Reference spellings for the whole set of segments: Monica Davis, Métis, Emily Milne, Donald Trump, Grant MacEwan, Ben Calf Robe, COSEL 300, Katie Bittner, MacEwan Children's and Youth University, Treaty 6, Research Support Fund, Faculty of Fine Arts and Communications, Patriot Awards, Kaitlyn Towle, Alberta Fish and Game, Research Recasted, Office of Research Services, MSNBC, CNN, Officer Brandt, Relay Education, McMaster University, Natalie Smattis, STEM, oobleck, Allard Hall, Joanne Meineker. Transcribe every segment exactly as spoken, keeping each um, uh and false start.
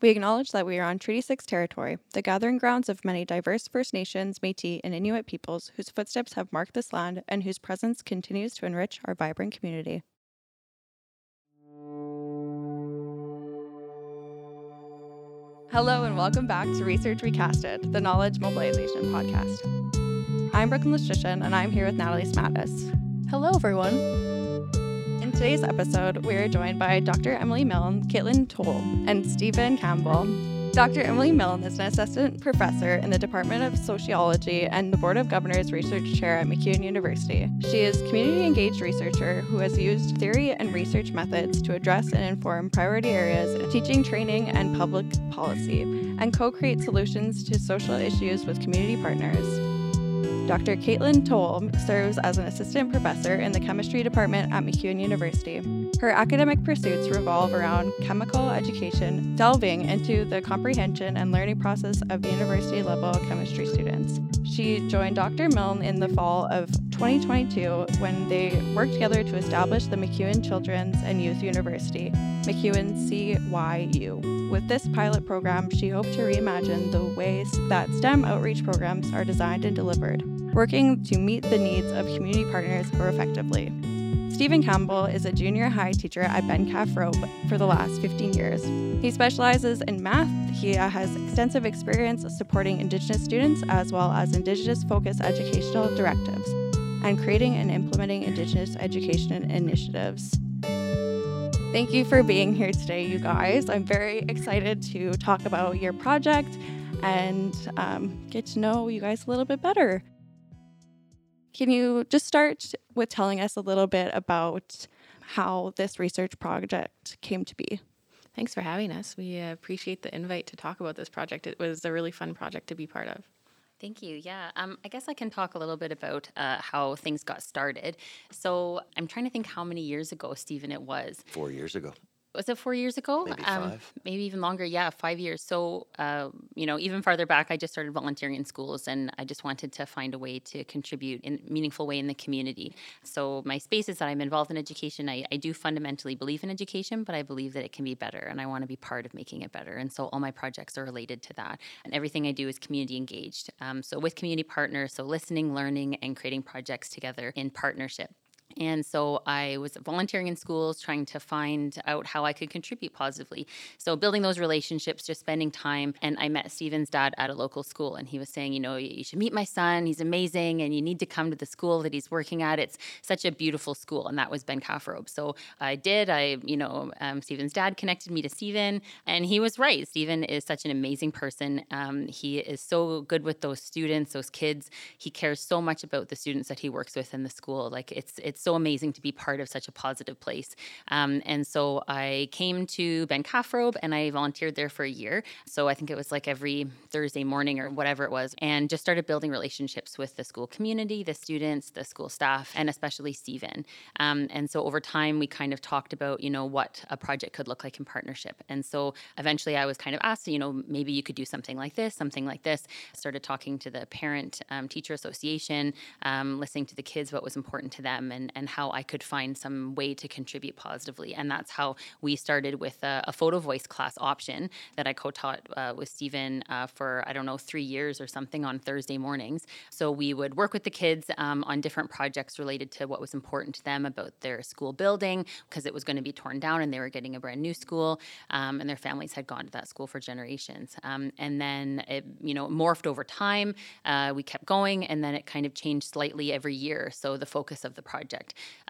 We acknowledge that we are on Treaty six territory, the gathering grounds of many diverse First Nations, Métis, and Inuit peoples whose footsteps have marked this land and whose presence continues to enrich our vibrant community. Hello and welcome back to Research Recasted, the Knowledge Mobilization Podcast. I'm Brooklyn LaStishan and I'm here with Natalie Smattis. Hello everyone. In today's episode, we are joined by Doctor Emily Milne, Kaitlyn Towle, and Stephen Campbell. Doctor Emily Milne is an assistant professor in the Department of Sociology and the Board of Governors Research Chair at MacEwan University. She is a community-engaged researcher who has used theory and research methods to address and inform priority areas of teaching, training, and public policy, and co-create solutions to social issues with community partners. Doctor Kaitlyn Towle serves as an assistant professor in the chemistry department at MacEwan University. Her academic pursuits revolve around chemical education, delving into the comprehension and learning process of university-level chemistry students. She joined Doctor Milne in the fall of twenty twenty-two when they worked together to establish the MacEwan Children's and Youth University, MacEwan C Y U. With this pilot program, she hoped to reimagine the ways that STEM outreach programs are designed and delivered, working to meet the needs of community partners more effectively. Stephen Campbell is a junior high teacher at Ben Calf Robe for the last fifteen years. He specializes in math. He has extensive experience supporting Indigenous students as well as Indigenous-focused educational directives and creating and implementing Indigenous education initiatives. Thank you for being here today, you guys. I'm very excited to talk about your project and um, get to know you guys a little bit better. Can you just start with telling us a little bit about how this research project came to be? Thanks for having us. We appreciate the invite to talk about this project. It was a really fun project to be part of. Thank you. Yeah, um, I guess I can talk a little bit about uh, how things got started. So I'm trying to think how many years ago, Stephen, it was. Four years ago. Was it four years ago? Maybe five. Um, maybe even longer. Yeah, five years. So, uh, you know, even farther back, I just started volunteering in schools and I just wanted to find a way to contribute in a meaningful way in the community. So my spaces that I'm involved in education, I, I do fundamentally believe in education, but I believe that it can be better and I want to be part of making it better. And so all my projects are related to that. And everything I do is community engaged. Um, so with community partners, so listening, learning, and creating projects together in partnership. And so I was volunteering in schools, trying to find out how I could contribute positively. So building those relationships, just spending time. And I met Stephen's dad at a local school and he was saying, you know, you should meet my son. He's amazing. And you need to come to the school that he's working at. It's such a beautiful school. And that was Ben Calf Robe. So I did, I, you know, um, Stephen's dad connected me to Stephen and he was right. Stephen is such an amazing person. Um, he is so good with those students, those kids. He cares so much about the students that he works with in the school. Like it's, it's, so amazing to be part of such a positive place. Um, and so I came to Ben Calf Robe and I volunteered there for a year. So I think it was like every Thursday morning or whatever it was, and just started building relationships with the school community, the students, the school staff, and especially Stephen. Um, and so over time, we kind of talked about, you know, what a project could look like in partnership. And so eventually I was kind of asked, you know, maybe you could do something like this, something like this. I started talking to the Parent um, Teacher Association, um, listening to the kids, what was important to them, and and how I could find some way to contribute positively. And that's how we started with a, a PhotoVoice class option that I co-taught uh, with Stephen uh, for, I don't know, three years or something on Thursday mornings. So we would work with the kids um, on different projects related to what was important to them about their school building, because it was going to be torn down and they were getting a brand new school, um, and their families had gone to that school for generations. Um, and then it, you know, morphed over time. Uh, we kept going and then it kind of changed slightly every year. So the focus of the project.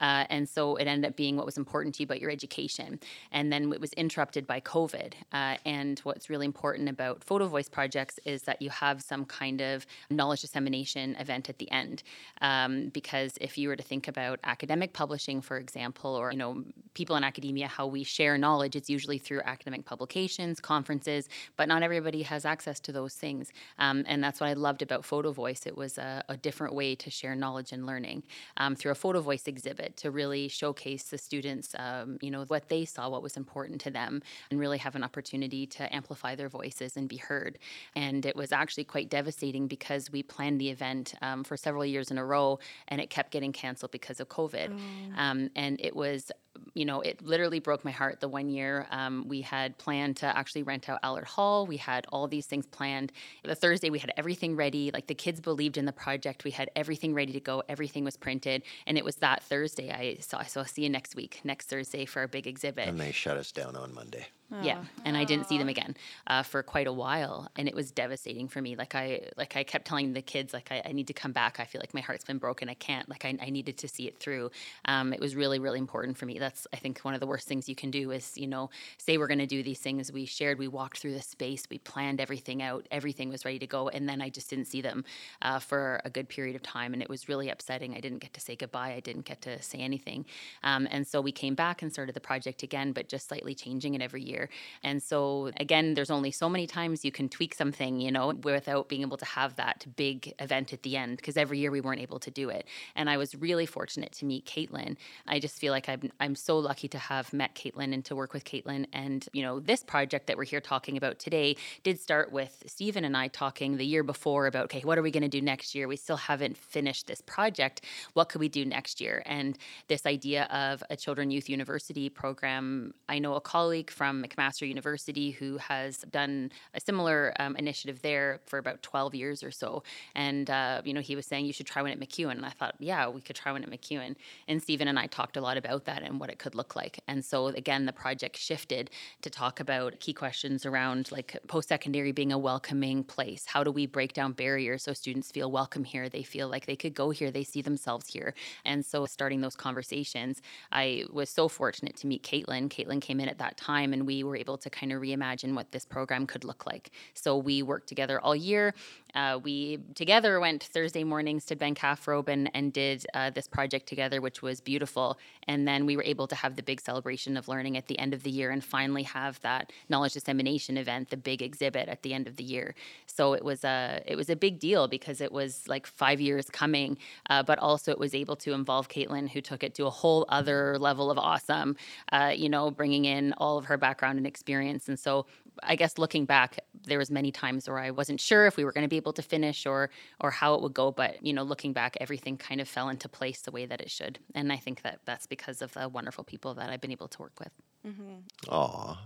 Uh, and so it ended up being what was important to you about your education. And then it was interrupted by COVID. Uh, and what's really important about PhotoVoice projects is that you have some kind of knowledge dissemination event at the end. Um, because if you were to think about academic publishing, for example, or, you know, people in academia, how we share knowledge, it's usually through academic publications, conferences, but not everybody has access to those things. Um, and that's what I loved about PhotoVoice. It was a, a different way to share knowledge and learning um, through a PhotoVoice exhibit to really showcase the students, um, you know, what they saw, what was important to them, and really have an opportunity to amplify their voices and be heard. And it was actually quite devastating because we planned the event um, for several years in a row, and it kept getting canceled because of COVID. Oh. Um, and it was you know, it literally broke my heart the one year. Um, we had planned to actually rent out Allard Hall. We had all these things planned. The Thursday, we had everything ready. Like, the kids believed in the project. We had everything ready to go. Everything was printed. And it was that Thursday. I saw, I saw, see you next week, next Thursday for our big exhibit. And they shut us down on Monday. Aww. Yeah. And I didn't see them again uh, for quite a while. And it was devastating for me. Like I like I kept telling the kids, like, I, I need to come back. I feel like my heart's been broken. I can't. Like, I, I needed to see it through. Um, it was really, really important for me. That's, I think, one of the worst things you can do is, you know, say we're going to do these things. We shared, we walked through the space, we planned everything out, everything was ready to go. And then I just didn't see them uh, for a good period of time. And it was really upsetting. I didn't get to say goodbye. I didn't get to say anything. Um, and so we came back and started the project again, but just slightly changing it every year. And so, again, there's only so many times you can tweak something, you know, without being able to have that big event at the end, because every year we weren't able to do it. And I was really fortunate to meet Kaitlyn. I just feel like I'm, I'm so lucky to have met Kaitlyn and to work with Kaitlyn. And, you know, this project that we're here talking about today did start with Stephen and I talking the year before about, okay, what are we going to do next year? We still haven't finished this project. What could we do next year? And this idea of a children youth university program, I know a colleague from McMaster University who has done a similar um, initiative there for about twelve years or so. And, uh, you know, he was saying you should try one at MacEwan. And I thought, yeah, we could try one at MacEwan. And Stephen and I talked a lot about that and what it could look like. And so, again, the project shifted to talk about key questions around, like, post-secondary being a welcoming place. How do we break down barriers so students feel welcome here? They feel like they could go here. They see themselves here. And so, starting those conversations, I was so fortunate to meet Kaitlyn. Kaitlyn came in at that time, and we were able to kind of reimagine what this program could look like. So we worked together all year. Uh, we together went Thursday mornings to Ben Calf Robe and, and did uh, this project together, which was beautiful. And then we were able to have the big celebration of learning at the end of the year and finally have that knowledge dissemination event, the big exhibit at the end of the year. So it was a, it was a big deal because it was like five years coming, uh, but also it was able to involve Kaitlyn, who took it to a whole other level of awesome, uh, you know, bringing in all of her background and experience. And so I guess looking back, there was many times where I wasn't sure if we were going to be able to finish or or how it would go. But, you know, looking back, everything kind of fell into place the way that it should. And I think that that's because of the wonderful people that I've been able to work with. Mm-hmm. Aw.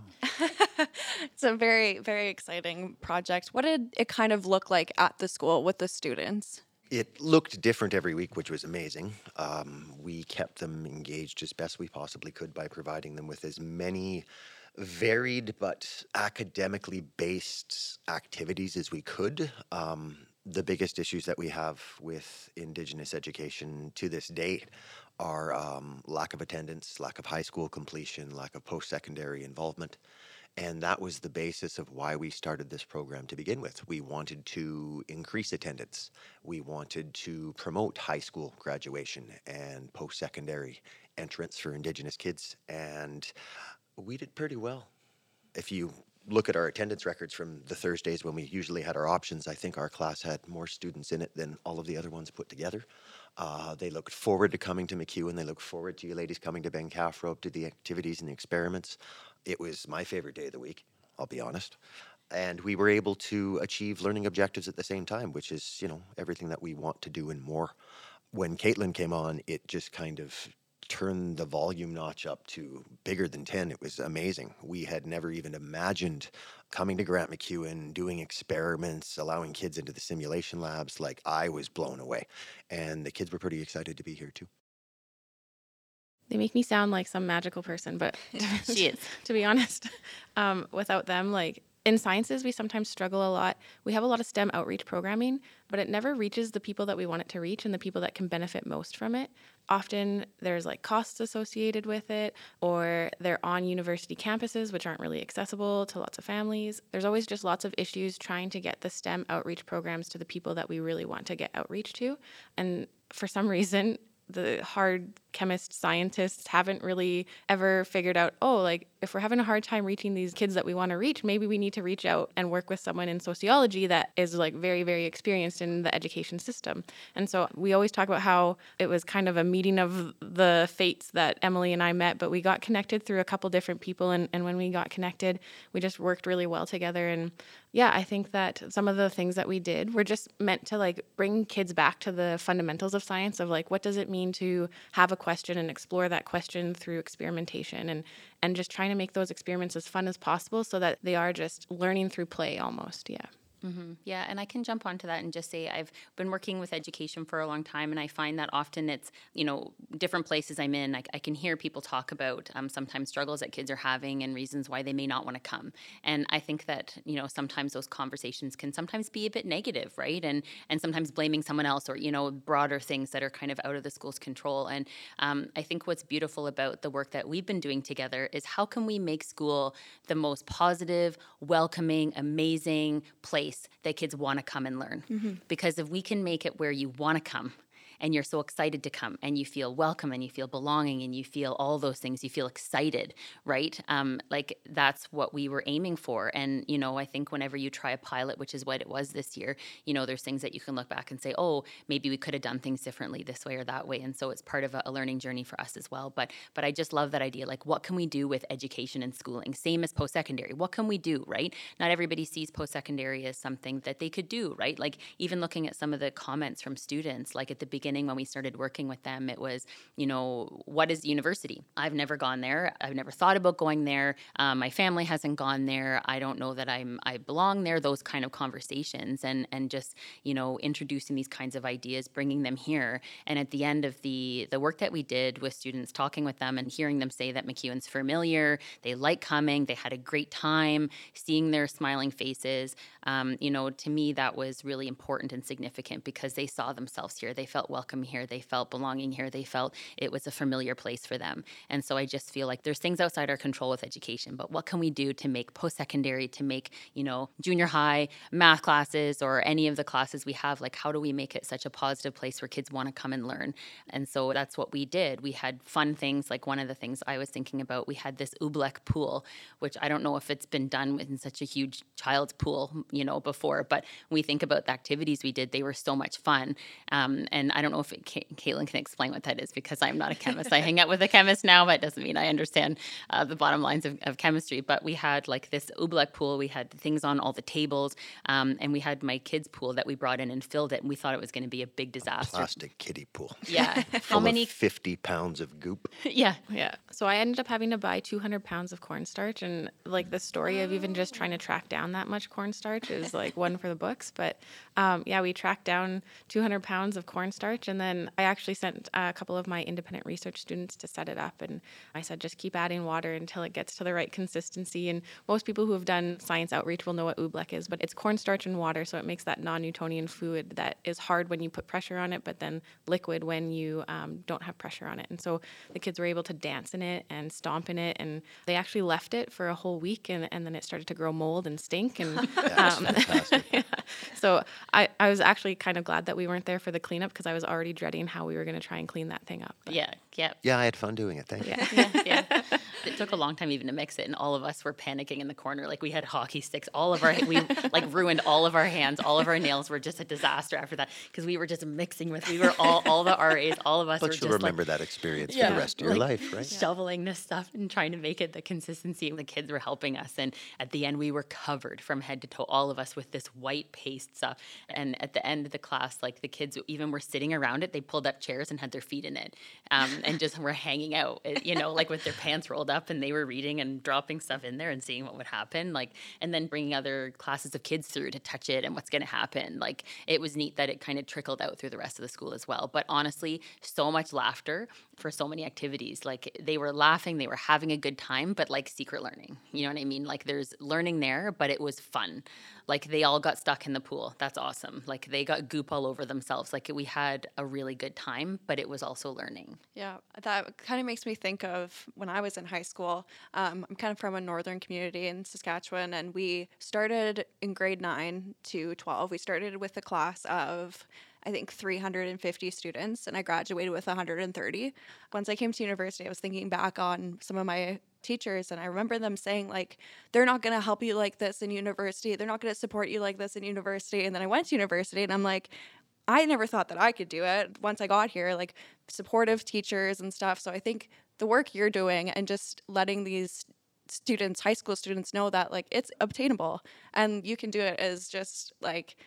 It's a very, very exciting project. What did it kind of look like at the school with the students? It looked different every week, which was amazing. Um, we kept them engaged as best we possibly could by providing them with as many varied but academically based activities as we could. Um, the biggest issues that we have with Indigenous education to this date are um, lack of attendance, lack of high school completion, lack of post-secondary involvement. And that was the basis of why we started this program to begin with. We wanted to increase attendance. We wanted to promote high school graduation and post-secondary entrance for Indigenous kids. And we did pretty well. If you look at our attendance records from the Thursdays when we usually had our options, I think our class had more students in it than all of the other ones put together. Uh, they looked forward to coming to MacEwan. They looked forward to you ladies coming to Ben Calf Robe, to the activities and the experiments. It was my favorite day of the week, I'll be honest. And we were able to achieve learning objectives at the same time, which is, you know, everything that we want to do and more. When Kaitlyn came on, it just kind of turned the volume notch up to bigger than ten. It was amazing. We had never even imagined coming to Grant MacEwan, doing experiments, allowing kids into the simulation labs. Like, I was blown away. And the kids were pretty excited to be here too. They make me sound like some magical person, but she is. To be honest, um, without them, like, in sciences, we sometimes struggle a lot. We have a lot of STEM outreach programming, but it never reaches the people that we want it to reach and the people that can benefit most from it. Often there's like costs associated with it, or they're on university campuses, which aren't really accessible to lots of families. There's always just lots of issues trying to get the STEM outreach programs to the people that we really want to get outreach to. And for some reason, the hard chemists, scientists haven't really ever figured out, oh, like, if we're having a hard time reaching these kids that we want to reach, maybe we need to reach out and work with someone in sociology that is, like, very, very experienced in the education system. And so we always talk about how it was kind of a meeting of the fates that Emily and I met, but we got connected through a couple different people. And, and when we got connected, we just worked really well together. And yeah, I think that some of the things that we did were just meant to, like, bring kids back to the fundamentals of science, of like, what does it mean to have a question and explore that question through experimentation and, and just trying to make those experiments as fun as possible so that they are just learning through play almost, yeah. Mm-hmm. Yeah, and I can jump onto that and just say I've been working with education for a long time, and I find that often it's, you know, different places I'm in, I, I can hear people talk about um, sometimes struggles that kids are having and reasons why they may not want to come. And I think that, you know, sometimes those conversations can sometimes be a bit negative, right? And and sometimes blaming someone else or, you know, broader things that are kind of out of the school's control. And um, I think what's beautiful about the work that we've been doing together is how can we make school the most positive, welcoming, amazing place that kids want to come and learn. Mm-hmm. Because if we can make it where you want to come and you're so excited to come and you feel welcome and you feel belonging and you feel all those things, you feel excited, right? Um, like that's what we were aiming for. And, you know, I think whenever you try a pilot, which is what it was this year, you know, there's things that you can look back and say, oh, maybe we could have done things differently this way or that way. And so it's part of a, a learning journey for us as well. But but I just love that idea. Like, what can we do with education and schooling? Same as post-secondary. What can we do, right? Not everybody sees post-secondary as something that they could do, right? Like even looking at some of the comments from students, like at the beginning, Beginning when we started working with them, it was, you know, what is university? I've never gone there. I've never thought about going there. Um, my family hasn't gone there. I don't know that I'm I belong there. Those kind of conversations, and and just, you know, introducing these kinds of ideas, bringing them here. And at the end of the the work that we did with students, talking with them and hearing them say that MacEwan's familiar, they like coming, they had a great time, seeing their smiling faces. Um, you know, to me that was really important and significant because they saw themselves here. They felt welcome here. They felt belonging here. They felt it was a familiar place for them. And so I just feel like there's things outside our control with education, but what can we do to make post-secondary, to make, you know, junior high math classes or any of the classes we have, like how do we make it such a positive place where kids want to come and learn? And so that's what we did. We had fun things. Like one of the things I was thinking about, we had this oobleck pool, which I don't know if it's been done within such a huge child's pool, you know, before, but we think about the activities we did. They were so much fun. Um, and I I don't know if it, Kaitlyn can explain what that is because I'm not a chemist. I hang out with a chemist now, but it doesn't mean I understand uh, the bottom lines of, of chemistry. But we had like this oobleck pool. We had things on all the tables, um, and we had my kids' pool that we brought in and filled it. And we thought it was going to be a big disaster. A plastic kiddie pool. Yeah. How many? Fifty pounds of goop. Yeah, yeah. So I ended up having to buy two hundred pounds of cornstarch, and like the story of even just trying to track down that much cornstarch is like one for the books. But um, yeah, we tracked down two hundred pounds of cornstarch. And then I actually sent a couple of my independent research students to set it up. And I said, just keep adding water until it gets to the right consistency. And most people who have done science outreach will know what oobleck is, but it's cornstarch and water. So it makes that non-Newtonian fluid that is hard when you put pressure on it, but then liquid when you um, don't have pressure on it. And so the kids were able to dance in it and stomp in it. And they actually left it for a whole week. And, and then it started to grow mold and stink. And um, yeah. So I, I was actually kind of glad that we weren't there for the cleanup because I was already dreading how we were going to try and clean that thing up. But. Yeah, yeah. Yeah, I had fun doing it. Thank you. Yeah, yeah, yeah. It took a long time even to mix it, and all of us were panicking in the corner. Like we had hockey sticks. All of our we like ruined all of our hands. All of our nails were just a disaster after that because we were just mixing with. We were all all the R As. All of us. But were you'll just remember like, that experience yeah, for the rest of like your life, right? Shoveling this stuff and trying to make it the consistency. The kids were helping us, and at the end we were covered from head to toe, all of us with this white paste stuff. And at the end of the class, like the kids even were sitting around it, they pulled up chairs and had their feet in it um, and just were hanging out, you know, like with their pants rolled up, and they were reading and dropping stuff in there and seeing what would happen, like, and then bringing other classes of kids through to touch it and what's going to happen. Like it was neat that it kind of trickled out through the rest of the school as well. But honestly, so much laughter for so many activities. Like they were laughing, they were having a good time, but like secret learning, you know what I mean? Like there's learning there, but it was fun. Like they all got stuck in the pool. That's awesome. Like they got goop all over themselves. Like we had a really good time, but it was also learning. Yeah, that kind of makes me think of when I was in high school. Um, I'm kind of from a northern community in Saskatchewan, and we started in grade nine to twelve. We started with a class of, I think, three hundred fifty students, and I graduated with one hundred thirty. Once I came to university, I was thinking back on some of my teachers, and I remember them saying, like, they're not going to help you like this in university. They're not going to support you like this in university. And then I went to university, and I'm like, I never thought that I could do it once I got here, like supportive teachers and stuff. So I think the work you're doing and just letting these students, high school students, know that like it's obtainable and you can do it is just like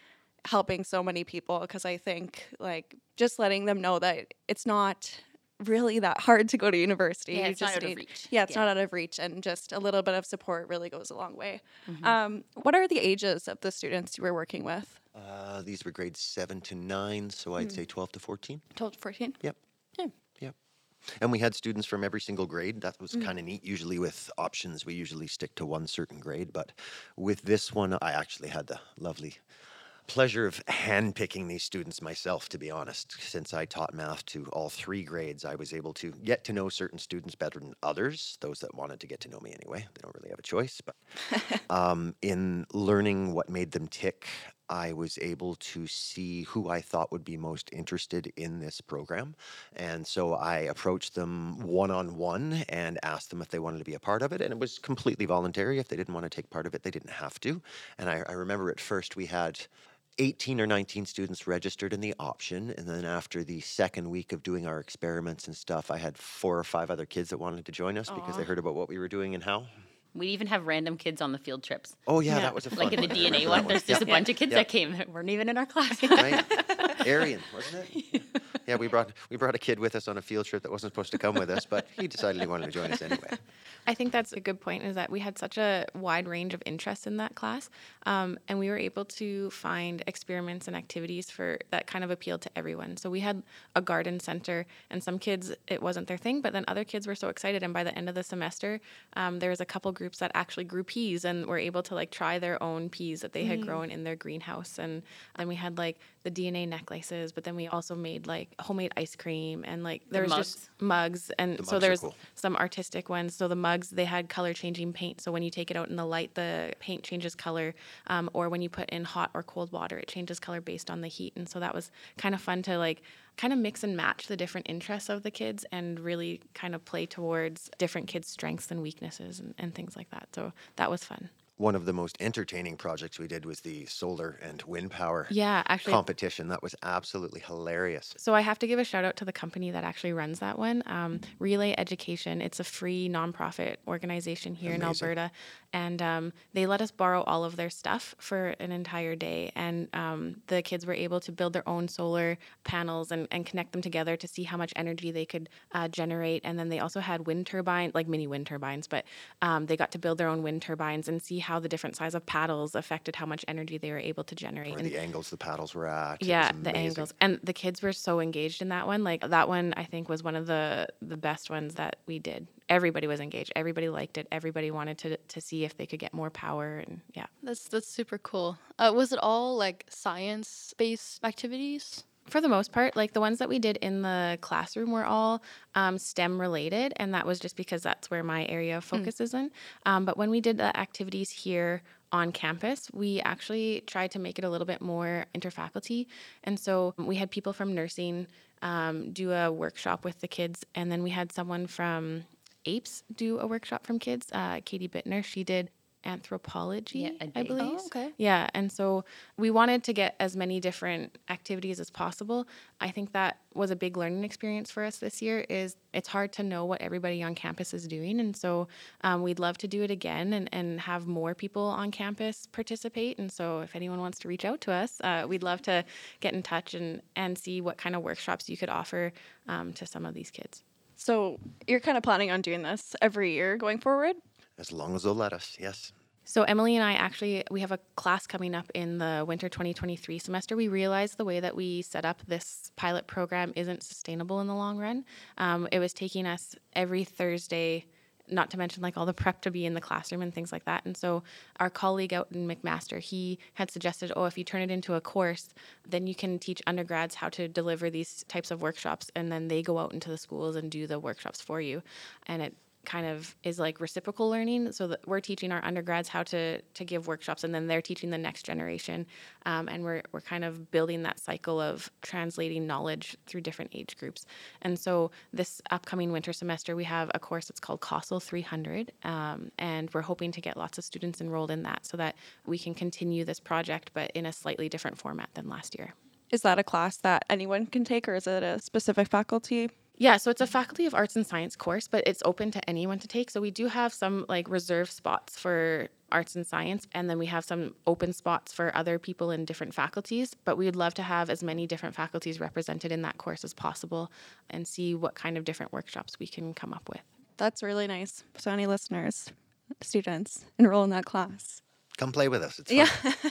helping so many people. Because I think like just letting them know that it's not really that hard to go to university. Yeah, it's you just not out need, of reach. Yeah, it's yeah. not out of reach, and just a little bit of support really goes a long way. Mm-hmm. Um, what are the ages of the students you were working with? Uh, these were grades seven to nine, so I'd mm-hmm. say twelve to fourteen. twelve to fourteen? Yep. Yeah. Yep. And we had students from every single grade. That was mm-hmm. kind of neat. Usually with options, we usually stick to one certain grade, but with this one, I actually had the lovely pleasure of handpicking these students myself, to be honest. Since I taught math to all three grades, I was able to get to know certain students better than others, those that wanted to get to know me anyway. They don't really have a choice. But um, in learning what made them tick, I was able to see who I thought would be most interested in this program. And so I approached them one-on-one and asked them if they wanted to be a part of it. And it was completely voluntary. If they didn't want to take part of it, they didn't have to. And I, I remember at first we had eighteen or nineteen students registered in the option. And then after the second week of doing our experiments and stuff, I had four or five other kids that wanted to join us Aww. Because they heard about what we were doing and how. We even have random kids on the field trips. Oh, yeah, yeah. That was a fun like one. Like in the D N A one, there's just yeah. a bunch of kids yeah. that came that weren't even in our class. Right. Arian, wasn't it? Yeah. yeah, we brought we brought a kid with us on a field trip that wasn't supposed to come with us, but he decided he wanted to join us anyway. I think that's a good point, is that we had such a wide range of interests in that class, um, and we were able to find experiments and activities for that kind of appealed to everyone. So we had a garden center, and some kids, it wasn't their thing, but then other kids were so excited, and by the end of the semester, um, there was a couple groups that actually grew peas and were able to, like, try their own peas that they mm. had grown in their greenhouse. And then we had, like, the D N A necklaces, but then we also made, like, homemade ice cream, and, like, there the was mugs. just mugs, and the so there's cool. some artistic ones. So the mugs, they had color changing paint, so when you take it out in the light, the paint changes color, um, or when you put in hot or cold water, it changes color based on the heat. And so that was kind of fun to, like, kind of mix and match the different interests of the kids and really kind of play towards different kids' strengths and weaknesses and, and things like that. So that was fun. One of the most entertaining projects we did was the solar and wind power yeah, actually, competition. That was absolutely hilarious. So I have to give a shout out to the company that actually runs that one, um, Relay Education. It's a free nonprofit organization here Amazing. In Alberta. And um, they let us borrow all of their stuff for an entire day. And um, the kids were able to build their own solar panels and, and connect them together to see how much energy they could uh, generate. And then they also had wind turbines, like mini wind turbines, but um, they got to build their own wind turbines and see how the different size of paddles affected how much energy they were able to generate. Or and the angles the paddles were at. Yeah, the angles. And the kids were so engaged in that one. Like, that one, I think, was one of the, the best ones that we did. Everybody was engaged. Everybody liked it. Everybody wanted to to see if they could get more power. And yeah. That's, that's super cool. Uh, was it all, like, science-based activities? For the most part, like, the ones that we did in the classroom were all um, STEM related, and that was just because that's where my area of focus mm. is in. Um, but when we did the activities here on campus, we actually tried to make it a little bit more interfaculty. And so we had people from nursing um, do a workshop with the kids, and then we had someone from apes do a workshop from kids. Uh, Katie Bittner, she did anthropology, yeah, I, I believe. Oh, okay. Yeah, and so we wanted to get as many different activities as possible. I think that was a big learning experience for us this year, is it's hard to know what everybody on campus is doing. And so um, we'd love to do it again and, and have more people on campus participate. And so if anyone wants to reach out to us, uh, we'd love to get in touch and, and see what kind of workshops you could offer um, to some of these kids. So you're kind of planning on doing this every year going forward? As long as they'll let us, yes. So Emily and I actually, we have a class coming up in the winter twenty twenty-three semester. We realized the way that we set up this pilot program isn't sustainable in the long run. Um, it was taking us every Thursday, not to mention, like, all the prep to be in the classroom and things like that. And so our colleague out in McMaster, he had suggested, oh, if you turn it into a course, then you can teach undergrads how to deliver these types of workshops, and then they go out into the schools and do the workshops for you. And it kind of is like reciprocal learning, so that we're teaching our undergrads how to to give workshops, and then they're teaching the next generation, um, and we're we're kind of building that cycle of translating knowledge through different age groups. And so this upcoming winter semester we have a course that's called COSEL three hundred, um, and we're hoping to get lots of students enrolled in that so that we can continue this project, but in a slightly different format than last year. Is that a class that anyone can take, or is it a specific faculty? Yeah, so it's a Faculty of Arts and Science course, but it's open to anyone to take. So we do have some, like, reserve spots for arts and science, and then we have some open spots for other people in different faculties, but we'd love to have as many different faculties represented in that course as possible and see what kind of different workshops we can come up with. That's really nice. So any listeners, students, enroll in that class. Come play with us. It's fun. Yeah.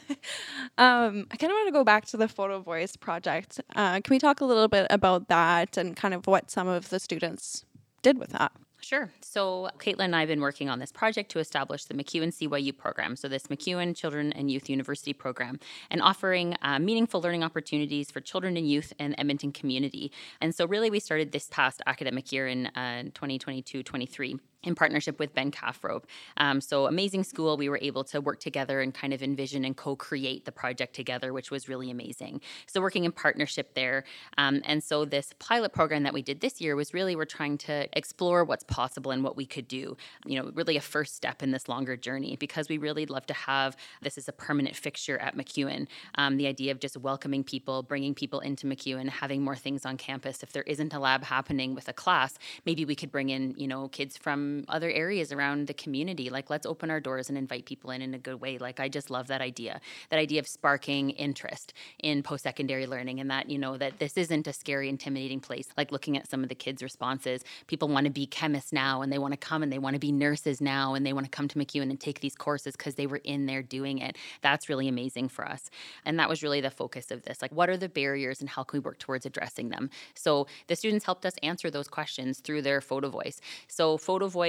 um, I kind of want to go back to the PhotoVoice project. Uh, can we talk a little bit about that and kind of what some of the students did with that? Sure. So Kaitlyn and I have been working on this project to establish the MacEwan C Y U program, so this MacEwan Children and Youth University program, and offering uh, meaningful learning opportunities for children and youth in Edmonton community. And so really we started this past academic year in twenty twenty-two twenty-three. In partnership with Ben Calf Robe. Um, so amazing school. We were able to work together and kind of envision and co-create the project together, which was really amazing. So working in partnership there. Um, and so this pilot program that we did this year was really, we're trying to explore what's possible and what we could do, you know, really a first step in this longer journey, because we really love to have this as a permanent fixture at MacEwan. Um, the idea of just welcoming people, bringing people into MacEwan, having more things on campus. If there isn't a lab happening with a class, maybe we could bring in, you know, kids from other areas around the community. Like, let's open our doors and invite people in in a good way. Like, I just love that idea, that idea of sparking interest in post-secondary learning, and that, you know, that this isn't a scary, intimidating place. Like, looking at some of the kids' responses, people want to be chemists now, and they want to come, and they want to be nurses now, and they want to come to MacEwan and take these courses because they were in there doing it. That's really amazing for us. And that was really the focus of this. Like, what are the barriers and how can we work towards addressing them? So the students helped us answer those questions through their PhotoVoice. So PhotoVoice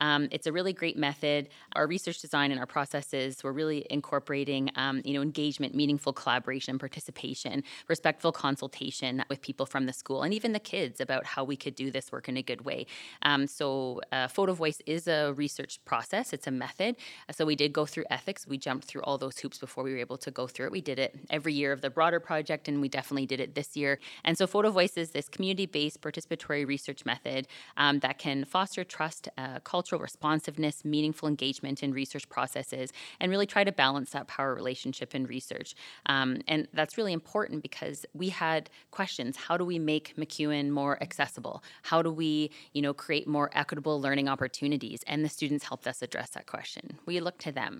Um, it's a really great method. Our research design and our processes, we're really incorporating, um, you know, engagement, meaningful collaboration, participation, respectful consultation with people from the school and even the kids about how we could do this work in a good way. Um, so uh, PhotoVoice is a research process. It's a method. So we did go through ethics. We jumped through all those hoops before we were able to go through it. We did it every year of the broader project, and we definitely did it this year. And so PhotoVoice is this community-based participatory research method um, that can foster trust, Uh, cultural responsiveness, meaningful engagement in research processes, and really try to balance that power relationship in research. Um, and that's really important because we had questions. How do we make MacEwan more accessible? How do we, you know, create more equitable learning opportunities? And the students helped us address that question. We looked to them.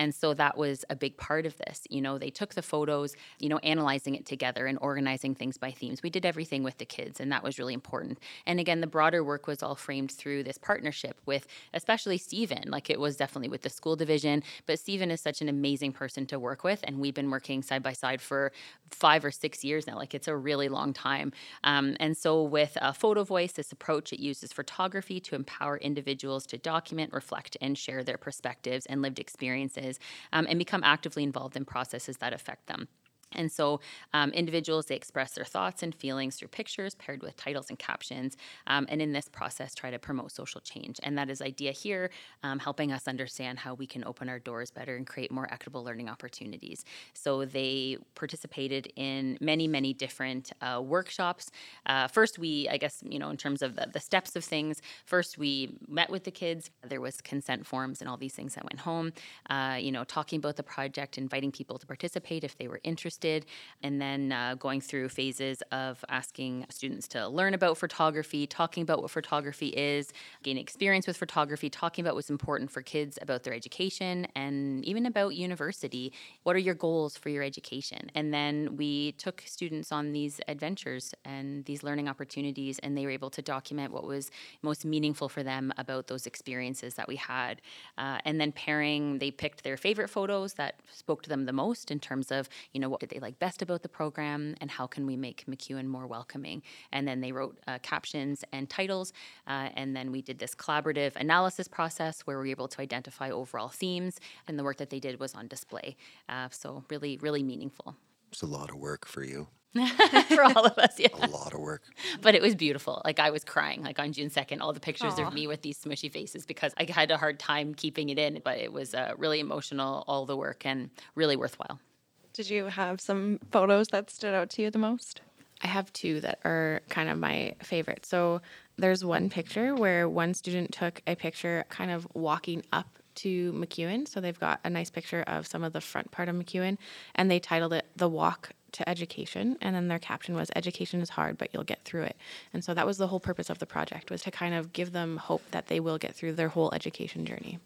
And so that was a big part of this. You know, they took the photos, you know, analyzing it together and organizing things by themes. We did everything with the kids, and that was really important. And again, the broader work was all framed through this partnership with especially Stephen. Like, it was definitely with the school division, but Stephen is such an amazing person to work with, and we've been working side by side for five or six years now. Like, it's a really long time. Um, and so with uh, PhotoVoice, this approach, it uses photography to empower individuals to document, reflect, and share their perspectives and lived experiences, um, and become actively involved in processes that affect them. And so um, individuals, they express their thoughts and feelings through pictures paired with titles and captions, um, and in this process try to promote social change. And that is idea here, um, helping us understand how we can open our doors better and create more equitable learning opportunities. So they participated in many, many different uh, workshops. Uh, first, we, I guess, you know, in terms of the, the steps of things, first we met with the kids. There was consent forms and all these things that went home, uh, you know, talking about the project, inviting people to participate if they were interested. And then uh, going through phases of asking students to learn about photography, talking about what photography is, gain experience with photography, talking about what's important for kids about their education and even about university. What are your goals for your education? And then we took students on these adventures and these learning opportunities, and they were able to document what was most meaningful for them about those experiences that we had. Uh, and then pairing, they picked their favorite photos that spoke to them the most in terms of, you know, what did they like best about the program and how can we make MacEwan more welcoming. And then they wrote uh, captions and titles, uh, and then we did this collaborative analysis process where we were able to identify overall themes, and the work that they did was on display. Uh, so really, really meaningful. It's a lot of work for you. For all of us, yeah. A lot of work. But it was beautiful. Like, I was crying, like, on June second, all the pictures Aww. Of me with these smushy faces because I had a hard time keeping it in, but it was uh, really emotional, all the work, and really worthwhile. Did you have some photos that stood out to you the most? I have two that are kind of my favorite. So there's one picture where one student took a picture kind of walking up to MacEwan. So they've got a nice picture of some of the front part of MacEwan, and they titled it The Walk to Education. And then their caption was, "Education is hard, but you'll get through it." And so that was the whole purpose of the project, was to kind of give them hope that they will get through their whole education journey.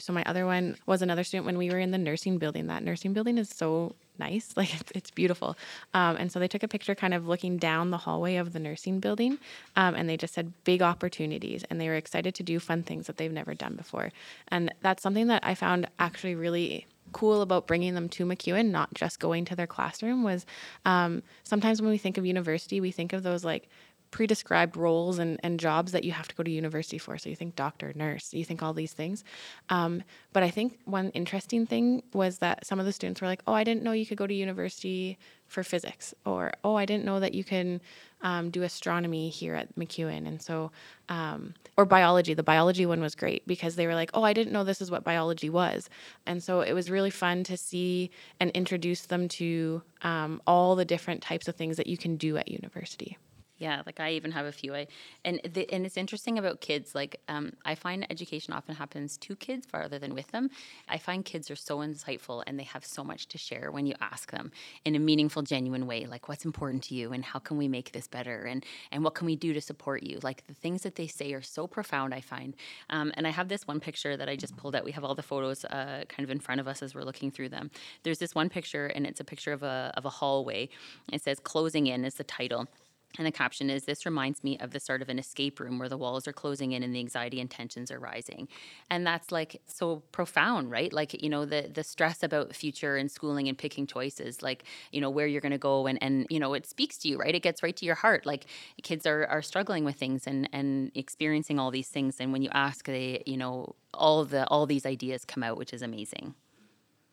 So my other one was another student when we were in the nursing building. That nursing building is so nice. Like, it's, it's beautiful. Um, and so they took a picture kind of looking down the hallway of the nursing building. Um, and they just said big opportunities. And they were excited to do fun things that they've never done before. And that's something that I found actually really cool about bringing them to MacEwan, not just going to their classroom, was um, sometimes when we think of university, we think of those like pre-described roles and, and jobs that you have to go to university for. So you think doctor, nurse, you think all these things. Um, but I think one interesting thing was that some of the students were like, oh, I didn't know you could go to university for physics, or, oh, I didn't know that you can um, do astronomy here at MacEwan. And so, um, or biology, the biology one was great because they were like, oh, I didn't know this is what biology was. And so it was really fun to see and introduce them to um, all the different types of things that you can do at university. Yeah, like I even have a few. I, and the, and it's interesting about kids. Like um, I find education often happens to kids rather than with them. I find kids are so insightful and they have so much to share when you ask them in a meaningful, genuine way. Like, what's important to you and how can we make this better? And, and what can we do to support you? Like, the things that they say are so profound, I find. Um, and I have this one picture that I just pulled out. We have all the photos uh, kind of in front of us as we're looking through them. There's this one picture, and it's a picture of a of a hallway. It says "Closing In" is the title. And the caption is, "This reminds me of the start of an escape room where the walls are closing in and the anxiety and tensions are rising." And that's like so profound, right? Like, you know, the the stress about future and schooling and picking choices, like, you know, where you're going to go, and, and, you know, it speaks to you, right? It gets right to your heart. Like, kids are, are struggling with things and, and experiencing all these things. And when you ask, they, you know, all the all these ideas come out, which is amazing.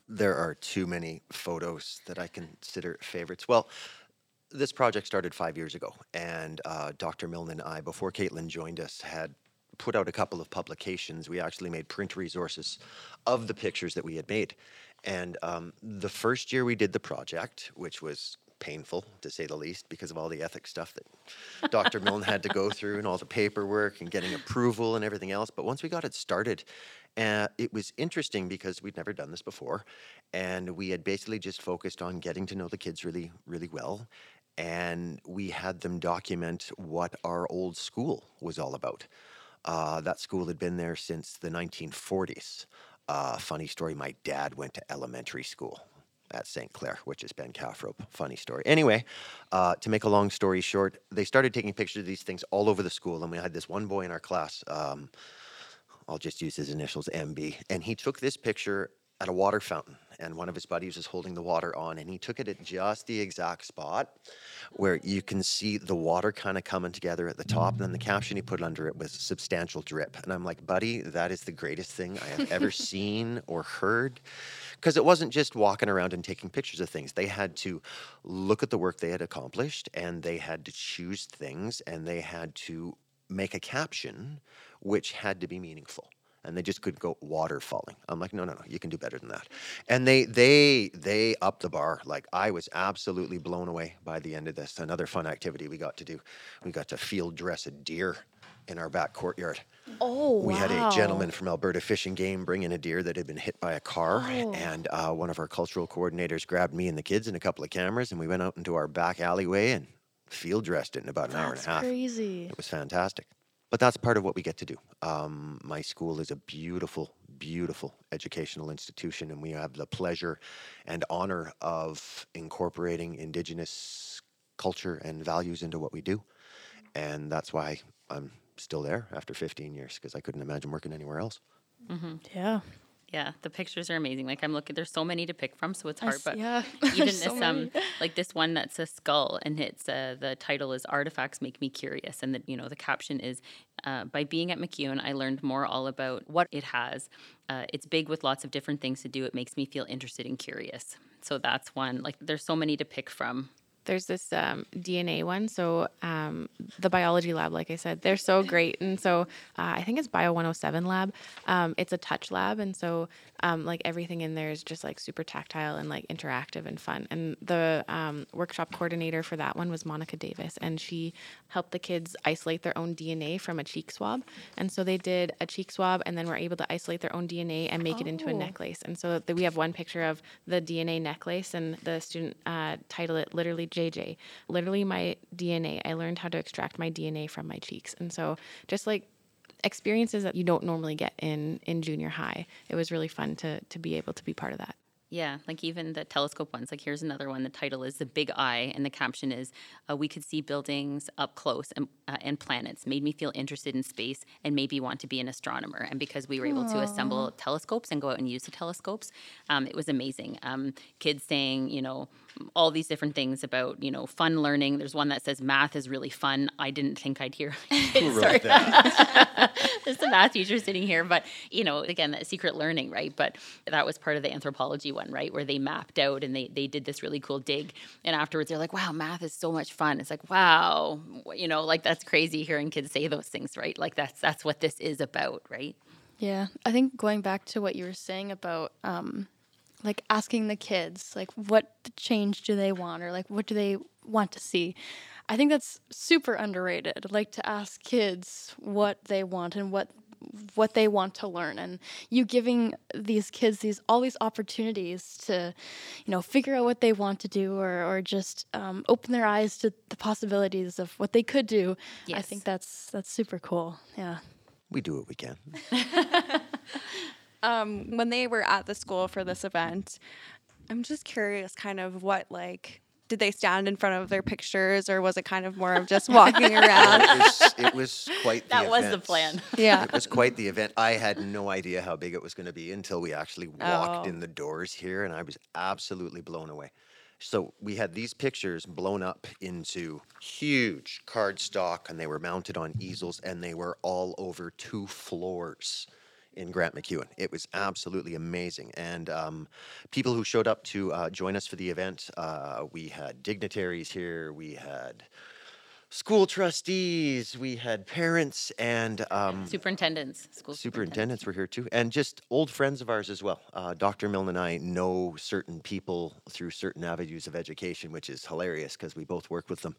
There are too many photos that I consider favorites. Well, this project started five years ago, and uh, Doctor Milne and I, before Kaitlyn joined us, had put out a couple of publications. We actually made print resources of the pictures that we had made. And um, the first year we did the project, which was painful, to say the least, because of all the ethics stuff that Doctor Milne had to go through and all the paperwork and getting approval and everything else. But once we got it started, uh, it was interesting because we'd never done this before. And we had basically just focused on getting to know the kids really, really well. And we had them document what our old school was all about. Uh, that school had been there since the nineteen forties. Uh, funny story, my dad went to elementary school at Saint Clair, which is Ben Calf Robe. Funny story. Anyway, uh, to make a long story short, they started taking pictures of these things all over the school. And we had this one boy in our class, um, I'll just use his initials, M B, and he took this picture at a water fountain, and one of his buddies was holding the water on, and he took it at just the exact spot where you can see the water kind of coming together at the top, and then the caption he put under it was "substantial drip." And I'm like, buddy, that is the greatest thing I have ever seen or heard. Because it wasn't just walking around and taking pictures of things. They had to look at the work they had accomplished, and they had to choose things, and they had to make a caption which had to be meaningful. And they just could go water falling. I'm like, no, no, no, you can do better than that. And they they they upped the bar. Like, I was absolutely blown away by the end of this. Another fun activity we got to do. We got to field dress a deer in our back courtyard. Oh, we wow. had a gentleman from Alberta Fish and Game bring in a deer that had been hit by a car. Oh. And uh, one of our cultural coordinators grabbed me and the kids and a couple of cameras, and we went out into our back alleyway and field dressed it in about an That's hour and a half. Crazy. It was fantastic. But that's part of what we get to do. Um, my school is a beautiful, beautiful educational institution, and we have the pleasure and honor of incorporating Indigenous culture and values into what we do. And that's why I'm still there after fifteen years, because I couldn't imagine working anywhere else. Mm-hmm. Yeah. Yeah, the pictures are amazing. Like, I'm looking, there's so many to pick from, so it's hard. But yeah, even this, so um, like this one that's a skull, and it's uh, the title is "Artifacts Make Me Curious," and the you know the caption is, uh, "By being at MacEwan, I learned more all about what it has. Uh, it's big with lots of different things to do. It makes me feel interested and curious." So that's one. Like, there's so many to pick from. There's this um, D N A one. So um, the biology lab, like I said, they're so great. And so uh, I think it's Bio one oh seven lab. Um, it's a touch lab. And so um, like everything in there is just like super tactile and like interactive and fun. And the um, workshop coordinator for that one was Monica Davis. And she helped the kids isolate their own D N A from a cheek swab. And so they did a cheek swab and then were able to isolate their own D N A and make oh. it into a necklace. And so th- we have one picture of the D N A necklace, and the student uh, titled it literally J J, literally my D N A. I learned how to extract my D N A from my cheeks. And so just like experiences that you don't normally get in, in junior high. It was really fun to to be able to be part of that. Yeah, like even the telescope ones, like here's another one. The title is The Big Eye, and the caption is, uh, we could see buildings up close and, uh, and planets. Made me feel interested in space and made me want to be an astronomer. And because we were able Aww. to assemble telescopes and go out and use the telescopes, um, it was amazing. Um, kids saying, you know, all these different things about, you know, fun learning. There's one that says math is really fun. I didn't think I'd hear Who wrote that? There's a math teacher sitting here, but, you know, again, that secret learning, right? But that was part of the anthropology one, right, where they mapped out and they they did this really cool dig. And afterwards, they're like, wow, math is so much fun. It's like, wow, you know, like that's crazy hearing kids say those things, right? Like that's that's what this is about, right? Yeah. I think going back to what you were saying about, um, like asking the kids, like what change do they want, or like what do they want to see? I think that's super underrated, like to ask kids what they want and what what they want to learn, and you giving these kids these all these opportunities to, you know, figure out what they want to do, or or just um, open their eyes to the possibilities of what they could do. Yes. I think that's that's super cool. Yeah, we do what we can. Um, when they were at the school for this event, I'm just curious kind of what, like, did they stand in front of their pictures, or was it kind of more of just walking around? It was, it was quite the event. That was the plan. Yeah. It was quite the event. I had no idea how big it was going to be until we actually walked oh. in the doors here, and I was absolutely blown away. So we had these pictures blown up into huge cardstock, and they were mounted on easels, and they were all over two floors in Grant MacEwan. It was absolutely amazing. And um, people who showed up to uh, join us for the event, uh, we had dignitaries here, we had school trustees, we had parents, and... Um, superintendents. School superintendents, superintendents were here too. And just old friends of ours as well. Uh, Doctor Milne and I know certain people through certain avenues of education, which is hilarious because we both work with them.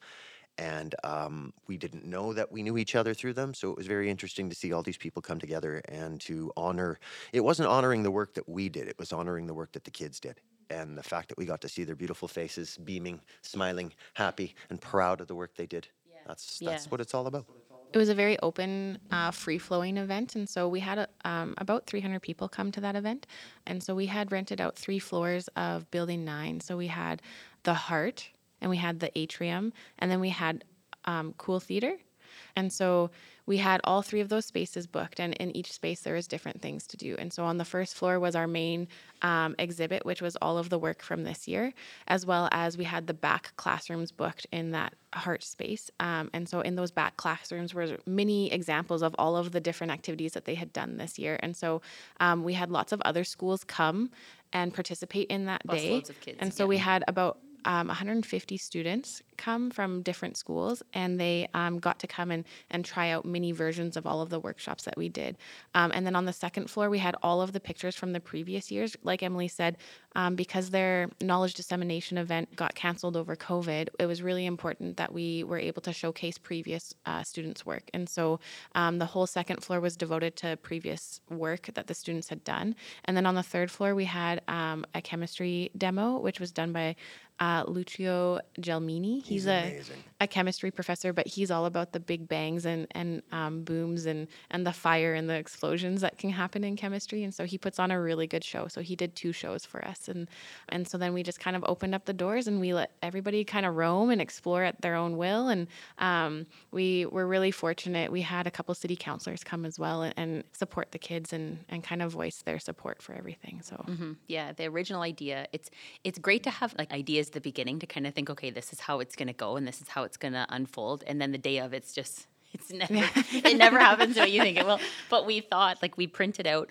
And um, we didn't know that we knew each other through them. So it was very interesting to see all these people come together and to honor. It wasn't honoring the work that we did. It was honoring the work that the kids did. And the fact that we got to see their beautiful faces, beaming, smiling, happy, and proud of the work they did. Yeah. That's that's yeah. what it's all about. It was a very open, uh, free-flowing event. And so we had a, um, about three hundred people come to that event. And so we had rented out three floors of Building nine. So we had the heart, and we had the atrium, and then we had um, Cool Theater. And so we had all three of those spaces booked, and in each space there was different things to do. And so on the first floor was our main um, exhibit, which was all of the work from this year, as well as we had the back classrooms booked in that heart space. Um, and so in those back classrooms were many examples of all of the different activities that they had done this year. And so um, we had lots of other schools come and participate in that Plus day. Loads of kids, and so yeah. we had about... Um, one hundred fifty students come from different schools, and they um, got to come and, and try out mini versions of all of the workshops that we did. Um, and then on the second floor, we had all of the pictures from the previous years. Like Emily said, um, because their knowledge dissemination event got canceled over COVID, it was really important that we were able to showcase previous uh, students' work. And so um, the whole second floor was devoted to previous work that the students had done. And then on the third floor, we had um, a chemistry demo, which was done by Uh, Lucio Gelmini. He's, he's a, a chemistry professor, but he's all about the big bangs and, and um, booms and, and the fire and the explosions that can happen in chemistry. And so he puts on a really good show. So he did two shows for us. And, and so then we just kind of opened up the doors and we let everybody kind of roam and explore at their own will. And um, we were really fortunate. We had a couple city councilors come as well and, and support the kids and, and kind of voice their support for everything. So mm-hmm. yeah, the original idea, it's, it's great to have like ideas the beginning to kind of think, okay, this is how it's going to go and this is how it's going to unfold, and then the day of it's just it's never it never happens what you think it will. But we thought, like, we printed out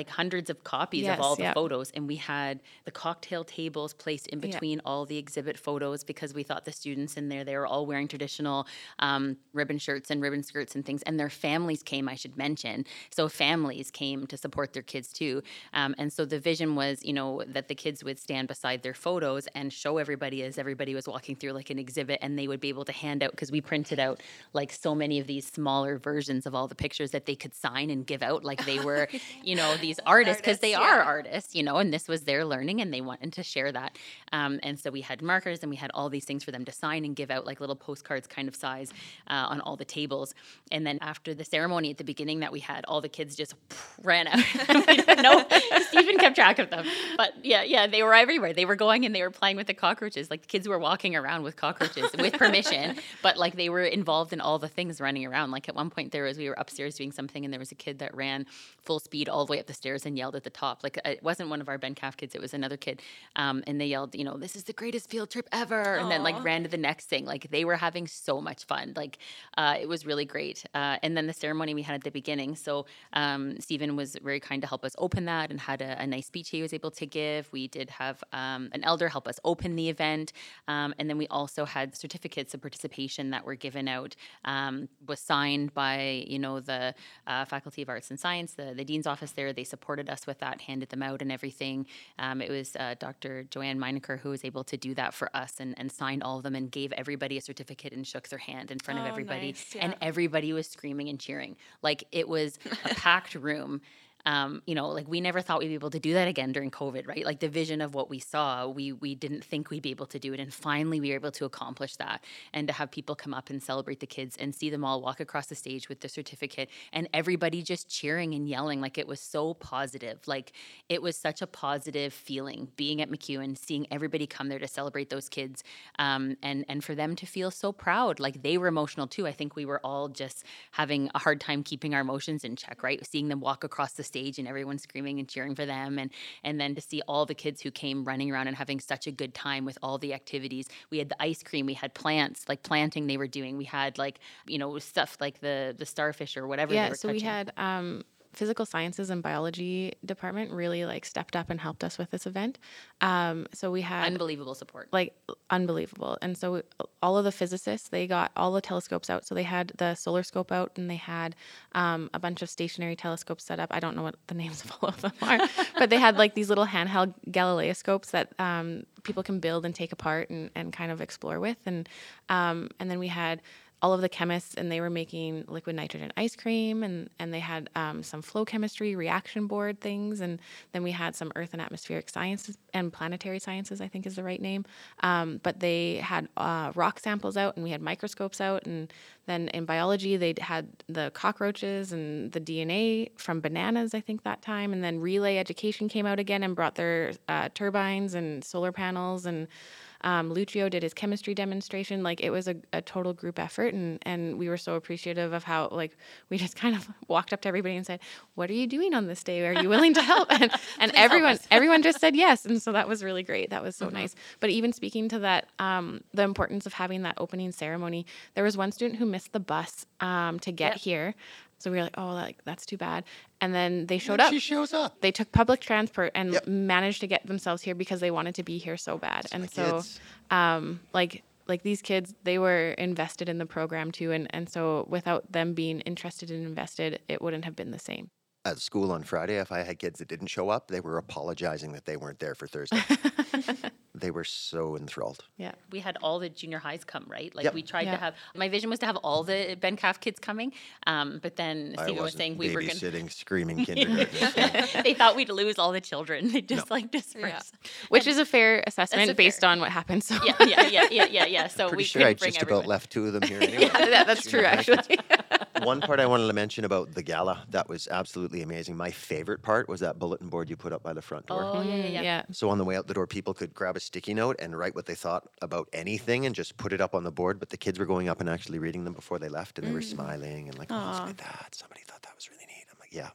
like hundreds of copies yes, of all the yep. photos, and we had the cocktail tables placed in between yep. all the exhibit photos because we thought the students in there, they were all wearing traditional um, ribbon shirts and ribbon skirts and things, and their families came, I should mention. So families came to support their kids too. Um, and so the vision was, you know, that the kids would stand beside their photos and show everybody as everybody was walking through like an exhibit, and they would be able to hand out, because we printed out like so many of these smaller versions of all the pictures that they could sign and give out, like they were, you know, of these artists, because they yeah. are artists, you know, and this was their learning and they wanted to share that. Um, and so we had markers and we had all these things for them to sign and give out, like little postcards kind of size uh, on all the tables. And then after the ceremony at the beginning that we had, all the kids just ran out. We didn't know. Stephen kept track of them. But yeah, yeah, they were everywhere. They were going and they were playing with the cockroaches. Like the kids were walking around with cockroaches with permission, but like they were involved in all the things running around. Like at one point there was, we were upstairs doing something and there was a kid that ran full speed all the way up the stairs and yelled at the top. Like it wasn't one of our Ben Calf kids, it was another kid. Um, and they yelled, you know, this is the greatest field trip ever. Aww. And then like ran to the next thing. Like they were having so much fun. Like uh, it was really great. Uh, and then the ceremony we had at the beginning. So um, Stephen was very kind to help us open that and had a, a nice speech he was able to give. We did have um, an elder help us open the event. Um, and then we also had certificates of participation that were given out, um, was signed by, you know, the uh, Faculty of Arts and Science, the, the Dean's Office there. They supported us with that, handed them out and everything. Um, it was uh, Doctor Joanne Meineker who was able to do that for us and, and signed all of them and gave everybody a certificate and shook their hand in front oh, of everybody. Nice, yeah. And everybody was screaming and cheering. Like it was a packed room. Um, you know, like we never thought we'd be able to do that again during COVID, right? Like the vision of what we saw, we we didn't think we'd be able to do it. And finally we were able to accomplish that, and to have people come up and celebrate the kids and see them all walk across the stage with the certificate and everybody just cheering and yelling. Like it was so positive. Like it was such a positive feeling being at MacEwan, seeing everybody come there to celebrate those kids, um, and, and for them to feel so proud. Like they were emotional too. I think we were all just having a hard time keeping our emotions in check, right? Seeing them walk across the stage and everyone screaming and cheering for them, and and then to see all the kids who came running around and having such a good time with all the activities. We had the ice cream, we had plants, like planting they were doing, we had like, you know, stuff like the the starfish or whatever yeah they were so touching. We had um physical sciences and biology department really like stepped up and helped us with this event. Um, so we had unbelievable support, like unbelievable. And so we, all of the physicists, they got all the telescopes out. So they had the solar scope out and they had, um, a bunch of stationary telescopes set up. I don't know what the names of all of them are, but they had like these little handheld Galileo scopes that, um, people can build and take apart and, and kind of explore with. And, um, and then we had all of the chemists, and they were making liquid nitrogen ice cream, and, and they had um, some flow chemistry reaction board things. And then we had some earth and atmospheric sciences and planetary sciences, I think is the right name. Um, but they had uh, rock samples out, and we had microscopes out. And then in biology, they had the cockroaches and the D N A from bananas, I think that time. And then Relay Education came out again and brought their uh, turbines and solar panels, and Um, Lucio did his chemistry demonstration. Like it was a, a total group effort, and, and we were so appreciative of how like we just kind of walked up to everybody and said, "What are you doing on this day? Are you willing to help?" And, and everyone everyone just said yes, and so that was really great. That was so mm-hmm. nice. But even speaking to that, um, the importance of having that opening ceremony, there was one student who missed the bus um, to get yep. here. So we were like, oh, like that's too bad. And then they showed up. She shows up. They took public transport and yep. managed to get themselves here because they wanted to be here so bad. It's and like so, um, like like these kids, they were invested in the program too. And, and so without them being interested and invested, it wouldn't have been the same. At school on Friday, if I had kids that didn't show up, they were apologizing that they weren't there for Thursday. They were so enthralled. Yeah. We had all the junior highs come, right? Like yep. we tried yep. to have, my vision was to have all the Ben Calf kids coming. Um, but then Stephen was saying we were going to. Babysitting, screaming kindergartners. So. They thought we'd lose all the children. They just no. like dispersed. Yeah. Which and is a fair assessment a based fair. on what happened. So. Yeah, yeah, yeah, yeah, yeah, yeah. So I'm pretty we sure I just everyone. about left two of them here anyway. yeah, that, that's true, actually. One part I wanted to mention about the gala, that was absolutely amazing. My favorite part was that bulletin board you put up by the front door. Oh, yeah, yeah, yeah. yeah. So on the way out the door, people could grab a sticky note and write what they thought about anything and just put it up on the board. But the kids were going up and actually reading them before they left, and they were mm. smiling and like, oh, look at that. Somebody thought that was really neat. I'm like, yeah.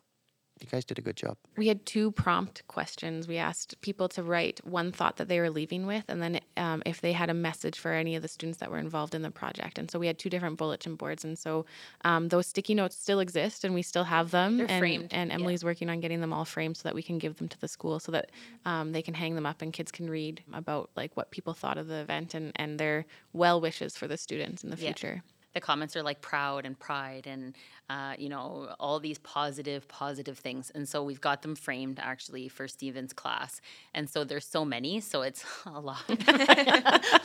You guys did a good job. We had two prompt questions. We asked people to write one thought that they were leaving with, and then um, if they had a message for any of the students that were involved in the project. And so we had two different bulletin boards. And so um, those sticky notes still exist, and we still have them. They're and, framed. And Emily's yeah. working on getting them all framed so that we can give them to the school so that um, they can hang them up and kids can read about like what people thought of the event and, and their well wishes for the students in the yeah. future. the comments are like proud and pride and, uh, you know, all these positive, positive things. And so we've got them framed actually for Stephen's class. And so there's so many, so it's a lot.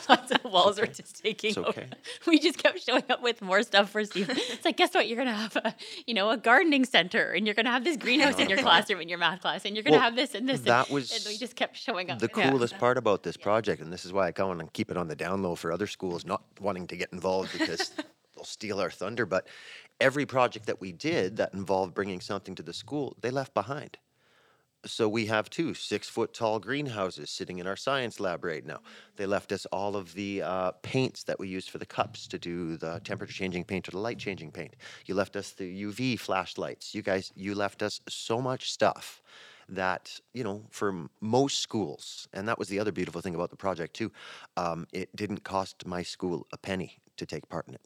Lots of walls okay. are just taking okay. over. We just kept showing up with more stuff for Stephen. It's like, guess what? You're going to have, a, you know, a gardening center, and you're going to have this greenhouse in your classroom, in your math class, and you're going to well, have this and this. That and, was and we just kept showing up. The coolest yeah. part about this yeah. project, and this is why I go and keep it on the down low for other schools not wanting to get involved because they'll steal our thunder, but every project that we did that involved bringing something to the school, they left behind. So we have two six-foot tall greenhouses sitting in our science lab right now. They left us all of the uh, paints that we used for the cups to do the temperature-changing paint or the light-changing paint. You left us the U V flashlights. You guys, you left us so much stuff that, you know, for most schools, and that was the other beautiful thing about the project too, um, it didn't cost my school a penny to take part in it.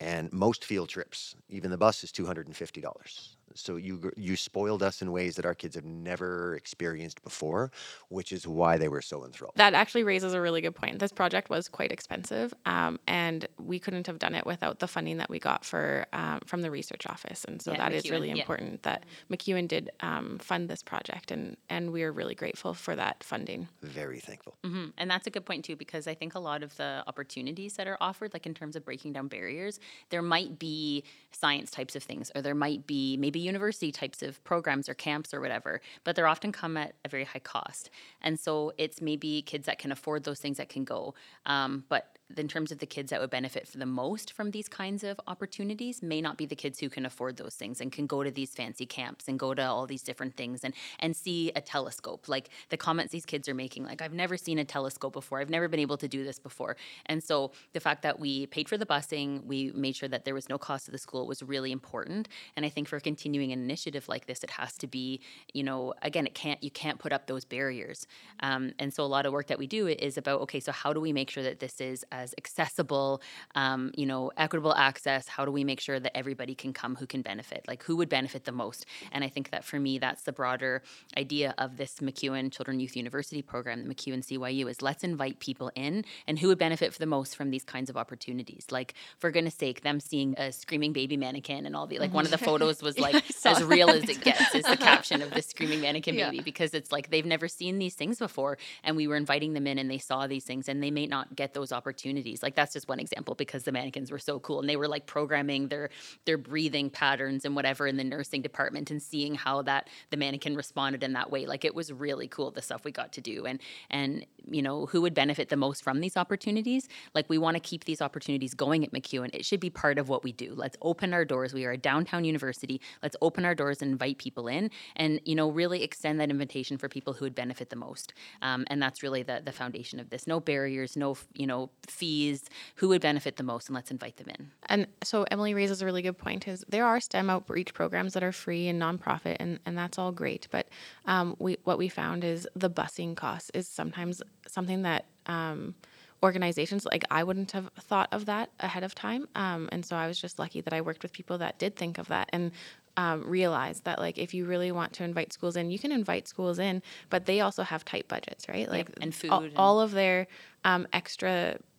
And most field trips, even the bus, is two hundred fifty dollars. So you you spoiled us in ways that our kids have never experienced before, which is why they were so enthralled. That actually raises a really good point. This project was quite expensive, um, and we couldn't have done it without the funding that we got for um, from the research office. And so yeah, that MacEwan, is really yeah. important that MacEwan did um, fund this project, and, and we are really grateful for that funding. Very thankful. Mm-hmm. And that's a good point, too, because I think a lot of the opportunities that are offered, like in terms of breaking down barriers, there might be science types of things, or there might be maybe university types of programs or camps or whatever, but they're often come at a very high cost. And so it's maybe kids that can afford those things that can go. Um, but in terms of the kids that would benefit for the most from these kinds of opportunities may not be the kids who can afford those things and can go to these fancy camps and go to all these different things and, and see a telescope. Like the comments these kids are making, like, I've never seen a telescope before. I've never been able to do this before. And so the fact that we paid for the busing, we made sure that there was no cost to the school was really important. And I think for continuing an initiative like this, it has to be, you know, again, it can't, you can't put up those barriers. Um, and so a lot of work that we do is about, okay, so how do we make sure that this is as accessible, um, you know, equitable access? How do we make sure that everybody can come who can benefit? Like, who would benefit the most? And I think that for me, that's the broader idea of this MacEwan Children's Youth University program, the MacEwan C Y U, is let's invite people in and who would benefit for the most from these kinds of opportunities. Like, for goodness sake, them seeing a screaming baby mannequin and all the, like, one of the photos was like, yeah, as real as it gets is the caption of this screaming mannequin yeah. baby, because it's like, they've never seen these things before. And we were inviting them in and they saw these things and they may not get those opportunities. Like, that's just one example, because the mannequins were so cool and they were like programming their their breathing patterns and whatever in the nursing department and seeing how that the mannequin responded in that way. Like, it was really cool, the stuff we got to do. And, and you know, who would benefit the most from these opportunities? Like, we want to keep these opportunities going at MacEwan. It should be part of what we do. Let's open our doors. We are a downtown university. Let's open our doors and invite people in and, you know, really extend that invitation for people who would benefit the most. Um, and that's really the, the foundation of this. No barriers, no, you know, fees, who would benefit the most, and let's invite them in. And so Emily raises a really good point, is there are STEM outreach programs that are free and nonprofit, and, and that's all great. But um, we what we found is the busing cost is sometimes something that um, organizations, like, I wouldn't have thought of that ahead of time. Um, and so I was just lucky that I worked with people that did think of that. And Um, realize that, like, if you really want to invite schools in, you can invite schools in, but they also have tight budgets, right? Like, yep. and food, all, and- all of their um, extra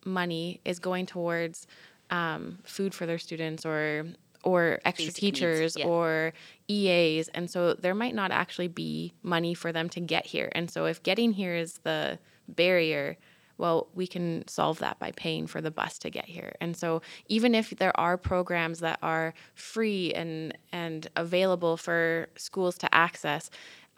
money is going towards um, food for their students, or or extra Basic teachers needs, yeah. or E As, and so there might not actually be money for them to get here. And so if getting here is the barrier, well, we can solve that by paying for the bus to get here. And so even if there are programs that are free and and available for schools to access,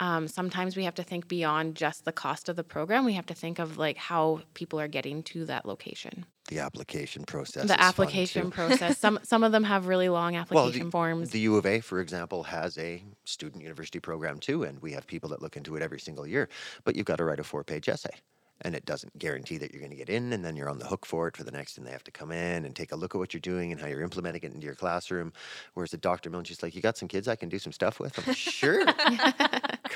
um, sometimes we have to think beyond just the cost of the program. We have to think of, like, how people are getting to that location. The application process. The application process. Some some of them have really long application well, the, forms. The U of A, for example, has a student university program too, and we have people that look into it every single year. But you've got to write a four-page essay. And it doesn't guarantee that you're going to get in, and then you're on the hook for it for the next, and they have to come in and take a look at what you're doing and how you're implementing it into your classroom. Whereas the Doctor Milne, she's like, you got some kids I can do some stuff with? I'm like, sure.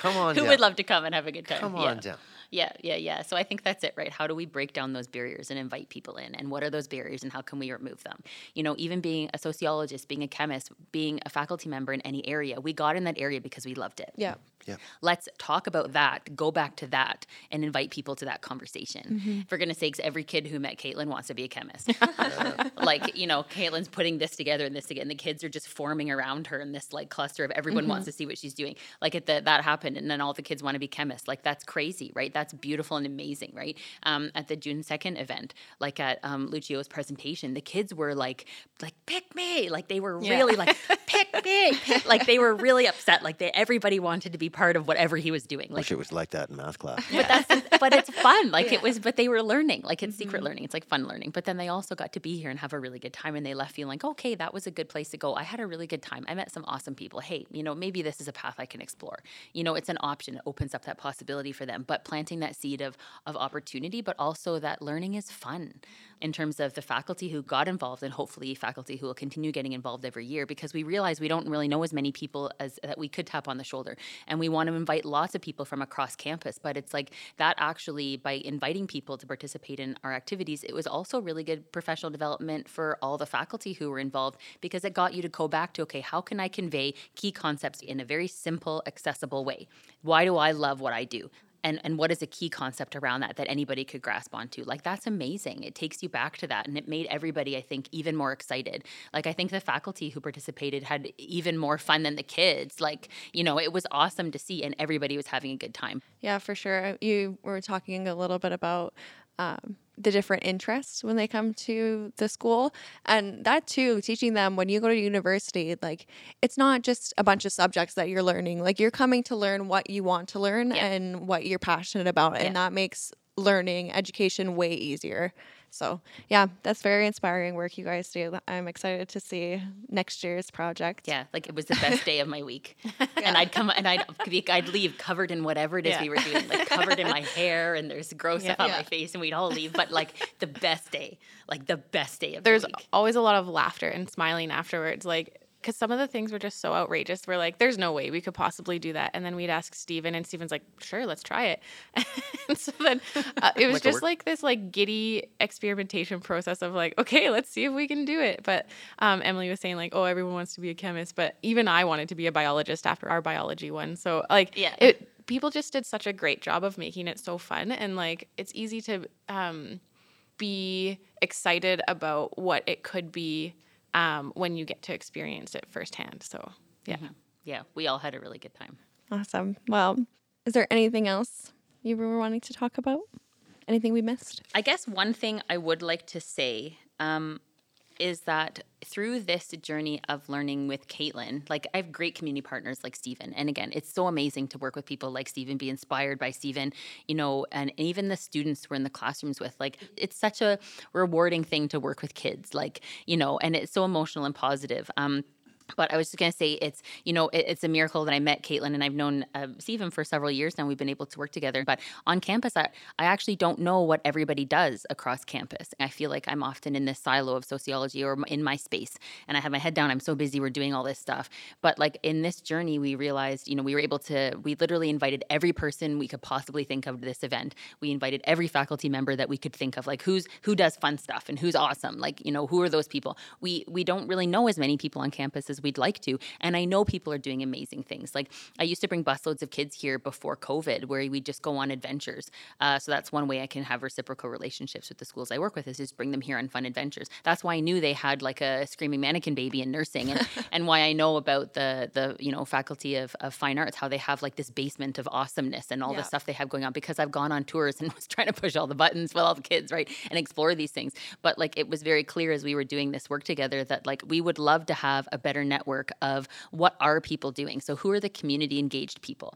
Come on Who down. Would love to come and have a good time? Come on yeah. down. Yeah, yeah, yeah. So I think that's it, right? How do we break down those barriers and invite people in? And what are those barriers and how can we remove them? You know, even being a sociologist, being a chemist, being a faculty member in any area, we got in that area because we loved it. Yeah. Yeah. Let's talk about that, go back to that, and invite people to that conversation. Mm-hmm. For goodness sakes, every kid who met Kaitlyn wants to be a chemist. Yeah. Like, you know, Kaitlyn's putting this together and this together, and the kids are just forming around her in this, like, cluster of everyone mm-hmm. wants to see what she's doing. Like, at the, that happened, and then all the kids want to be chemists. Like, that's crazy, right? That's beautiful and amazing, right? Um, at the June second event, like at um, Lucio's presentation, the kids were like, like, pick me. Like, they were yeah. really like, pick me. Pick. Like, they were really upset. Like, they everybody wanted to be part of whatever he was doing. Like, wish it was like that in math class. But that's but it's fun. Like yeah. it was, but they were learning. Like it's mm-hmm. secret learning. It's like fun learning. But then they also got to be here and have a really good time. And they left feeling like, okay, that was a good place to go. I had a really good time. I met some awesome people. Hey, you know, maybe this is a path I can explore. You know, it's an option. It opens up that possibility for them. But planting that seed of of opportunity, but also that learning is fun in terms of the faculty who got involved and hopefully faculty who will continue getting involved every year, because we realize we don't really know as many people as that we could tap on the shoulder. And we want to invite lots of people from across campus, but it's like that actually, by inviting people to participate in our activities, it was also really good professional development for all the faculty who were involved, because it got you to go back to, okay, how can I convey key concepts in a very simple, accessible way? Why do I love what I do? And and what is a key concept around that that anybody could grasp onto? Like, that's amazing. It takes you back to that. And it made everybody, I think, even more excited. Like, I think the faculty who participated had even more fun than the kids. Like, you know, it was awesome to see, and everybody was having a good time. Yeah, for sure. You were talking a little bit about um, the different interests when they come to the school. And that too, teaching them when you go to university, like, it's not just a bunch of subjects that you're learning. Like, you're coming to learn what you want to learn yeah. and what you're passionate about. Yeah. And that makes learning education way easier. So yeah, that's very inspiring work you guys do. I'm excited to see next year's project. Yeah, like it was the best day of my week. Yeah. And I'd come and I'd I'd leave covered in whatever it is yeah. we were doing, like covered in my hair and there's gross yeah. stuff on yeah. my face, and we'd all leave. But like the best day, like the best day of there's the week. There's always a lot of laughter and smiling afterwards. Like, because some of the things were just so outrageous. We're like, there's no way we could possibly do that. And then we'd ask Stephen, and Stephen's like, sure, let's try it. And so then uh, it was like just like this like giddy experimentation process of like, okay, let's see if we can do it. But um, Emily was saying like, oh, everyone wants to be a chemist. But even I wanted to be a biologist after our biology one. So like yeah. it, people just did such a great job of making it so fun. And like, it's easy to um, be excited about what it could be Um, when you get to experience it firsthand. So, yeah. Mm-hmm. Yeah, we all had a really good time. Awesome. Well, is there anything else you were wanting to talk about? Anything we missed? I guess one thing I would like to say um, is that through this journey of learning with Kaitlyn, like I have great community partners like Stephen. And again, it's so amazing to work with people like Stephen, be inspired by Stephen, you know, and even the students we're in the classrooms with, like it's such a rewarding thing to work with kids, like, you know, and it's so emotional and positive. Um, But I was just going to say it's, you know, it, it's a miracle that I met Kaitlyn, and I've known uh, Stephen for several years now. We've been able to work together. But on campus, I, I actually don't know what everybody does across campus. I feel like I'm often in this silo of sociology or in my space, and I have my head down. I'm so busy. We're doing all this stuff. But like in this journey, we realized, you know, we were able to, we literally invited every person we could possibly think of to this event. We invited every faculty member that we could think of, like who's, who does fun stuff and who's awesome. Like, you know, who are those people? We, we don't really know as many people on campus as we'd like to. And I know people are doing amazing things. Like I used to bring busloads of kids here before COVID where we just go on adventures. Uh, so that's one way I can have reciprocal relationships with the schools I work with is just bring them here on fun adventures. That's why I knew they had like a screaming mannequin baby in nursing and, and why I know about the, the you know, Faculty of, of Fine Arts, how they have like this basement of awesomeness and all yeah. the stuff they have going on, because I've gone on tours and was trying to push all the buttons with all the kids, right? And explore these things. But like it was very clear as we were doing this work together that like we would love to have a better network of what are people doing? So who are the community engaged people?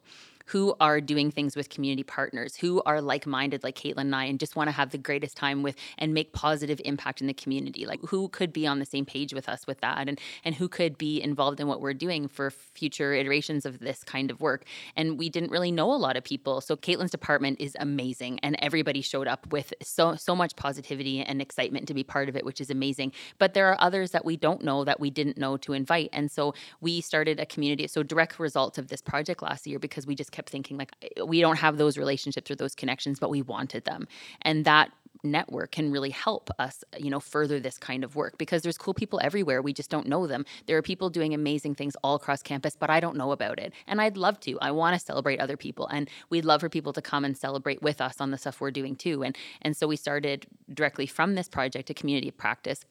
Who are doing things with community partners, who are like-minded like Kaitlyn and I and just want to have the greatest time with and make positive impact in the community. Like who could be on the same page with us with that and, and who could be involved in what we're doing for future iterations of this kind of work. And we didn't really know a lot of people. So Kaitlyn's department is amazing and everybody showed up with so, so much positivity and excitement to be part of it, which is amazing. But there are others that we don't know that we didn't know to invite. And so we started a community. So direct result of this project last year because we just kept thinking like we don't have those relationships or those connections, but we wanted them. And that network can really help us, you know, further this kind of work, because there's cool people everywhere. We just don't know them. There are people doing amazing things all across campus, but I don't know about it. And I'd love to. I want to celebrate other people. And we'd love for people to come and celebrate with us on the stuff we're doing too. And, and so we started directly from this project a community of practice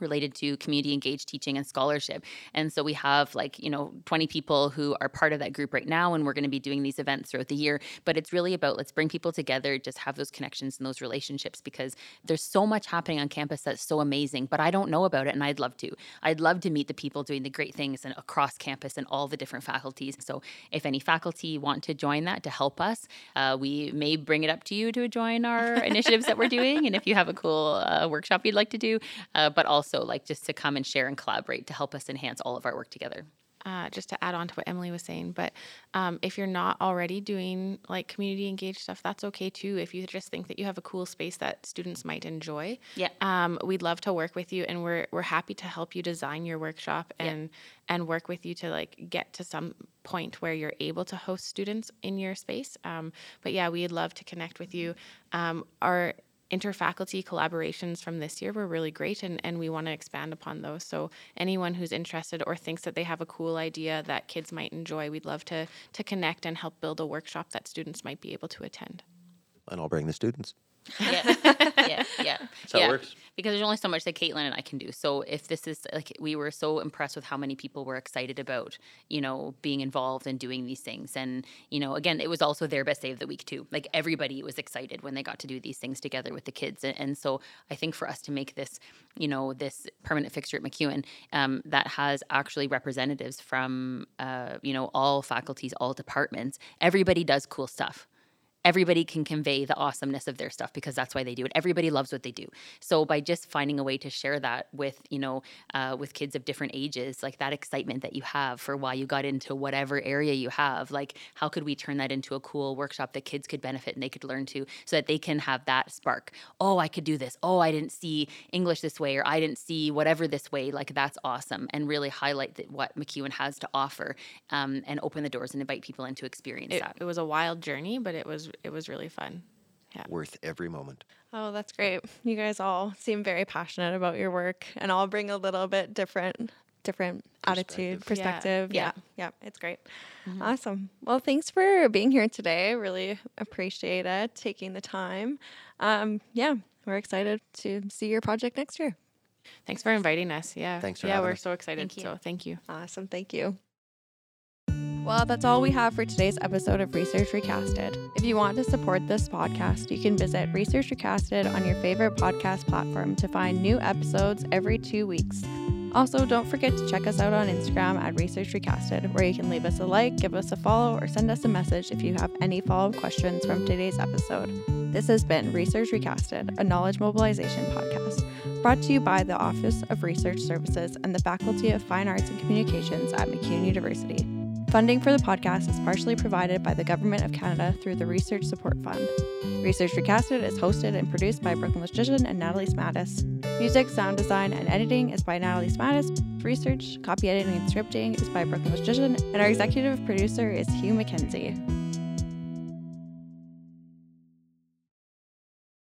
related to community engaged teaching and scholarship. And so we have like, you know, twenty people who are part of that group right now, and we're going to be doing these events throughout the year. But it's really about, let's bring people together, just have those connections and those relationships, because there's so much happening on campus that's so amazing, but I don't know about it, and I'd love to. I'd love to meet the people doing the great things and across campus and all the different faculties. So if any faculty want to join that to help us, uh, we may bring it up to you to join our initiatives that we're doing. And if you have a cool uh, workshop you'd like to do, uh, but also So like just to come and share and collaborate to help us enhance all of our work together. Uh, just to add on to what Emily was saying, but um, if you're not already doing like community engaged stuff, that's okay too. If you just think that you have a cool space that students might enjoy, yeah, um, we'd love to work with you, and we're we're happy to help you design your workshop and yeah. and work with you to like get to some point where you're able to host students in your space. Um, but yeah, we'd love to connect with you. Um, our interfaculty collaborations from this year were really great, and, and we want to expand upon those. So anyone who's interested or thinks that they have a cool idea that kids might enjoy, we'd love to to connect and help build a workshop that students might be able to attend. And I'll bring the students. Yeah, yeah, yeah. That's how yeah. it works. Because there's only so much that Kaitlyn and I can do. So if this is like, we were so impressed with how many people were excited about, you know, being involved and doing these things. And, you know, again, it was also their best day of the week too. Like everybody was excited when they got to do these things together with the kids. And, and so I think for us to make this, you know, this permanent fixture at MacEwan um, that has actually representatives from, uh, you know, all faculties, all departments, everybody does cool stuff. Everybody can convey the awesomeness of their stuff, because that's why they do it. Everybody loves what they do. So by just finding a way to share that with, you know, uh, with kids of different ages, like that excitement that you have for why you got into whatever area you have, like how could we turn that into a cool workshop that kids could benefit and they could learn to, so that they can have that spark. Oh, I could do this. Oh, I didn't see English this way, or I didn't see whatever this way. Like that's awesome. And really highlight that what MacEwan has to offer, um, and open the doors and invite people in to experience it, that. It was a wild journey, but it was It was really fun. Yeah. Worth every moment. Oh, that's great. You guys all seem very passionate about your work, and all bring a little bit different different perspective. attitude, perspective. Yeah. Yeah. yeah. It's great. Mm-hmm. Awesome. Well, thanks for being here today. Really appreciate it, taking the time. Um, yeah, we're excited to see your project next year. Thanks for inviting us. Yeah. Thanks for Yeah, we're us. so excited. Thank so thank you. Awesome. Thank you. Well, that's all we have for today's episode of Research Recasted. If you want to support this podcast, you can visit Research Recasted on your favorite podcast platform to find new episodes every two weeks. Also, don't forget to check us out on Instagram at Research Recasted, where you can leave us a like, give us a follow, or send us a message if you have any follow-up questions from today's episode. This has been Research Recasted, a knowledge mobilization podcast, brought to you by the Office of Research Services and the Faculty of Fine Arts and Communications at MacEwan University. Funding for the podcast is partially provided by the Government of Canada through the Research Support Fund. Research Recasted is hosted and produced by Brooklyn LaStishan and Natalie Smattis. Music, sound design, and editing is by Natalie Smattis. Research, copy editing, and scripting is by Brooklyn LaStishan, and our executive producer is Hugh McKenzie.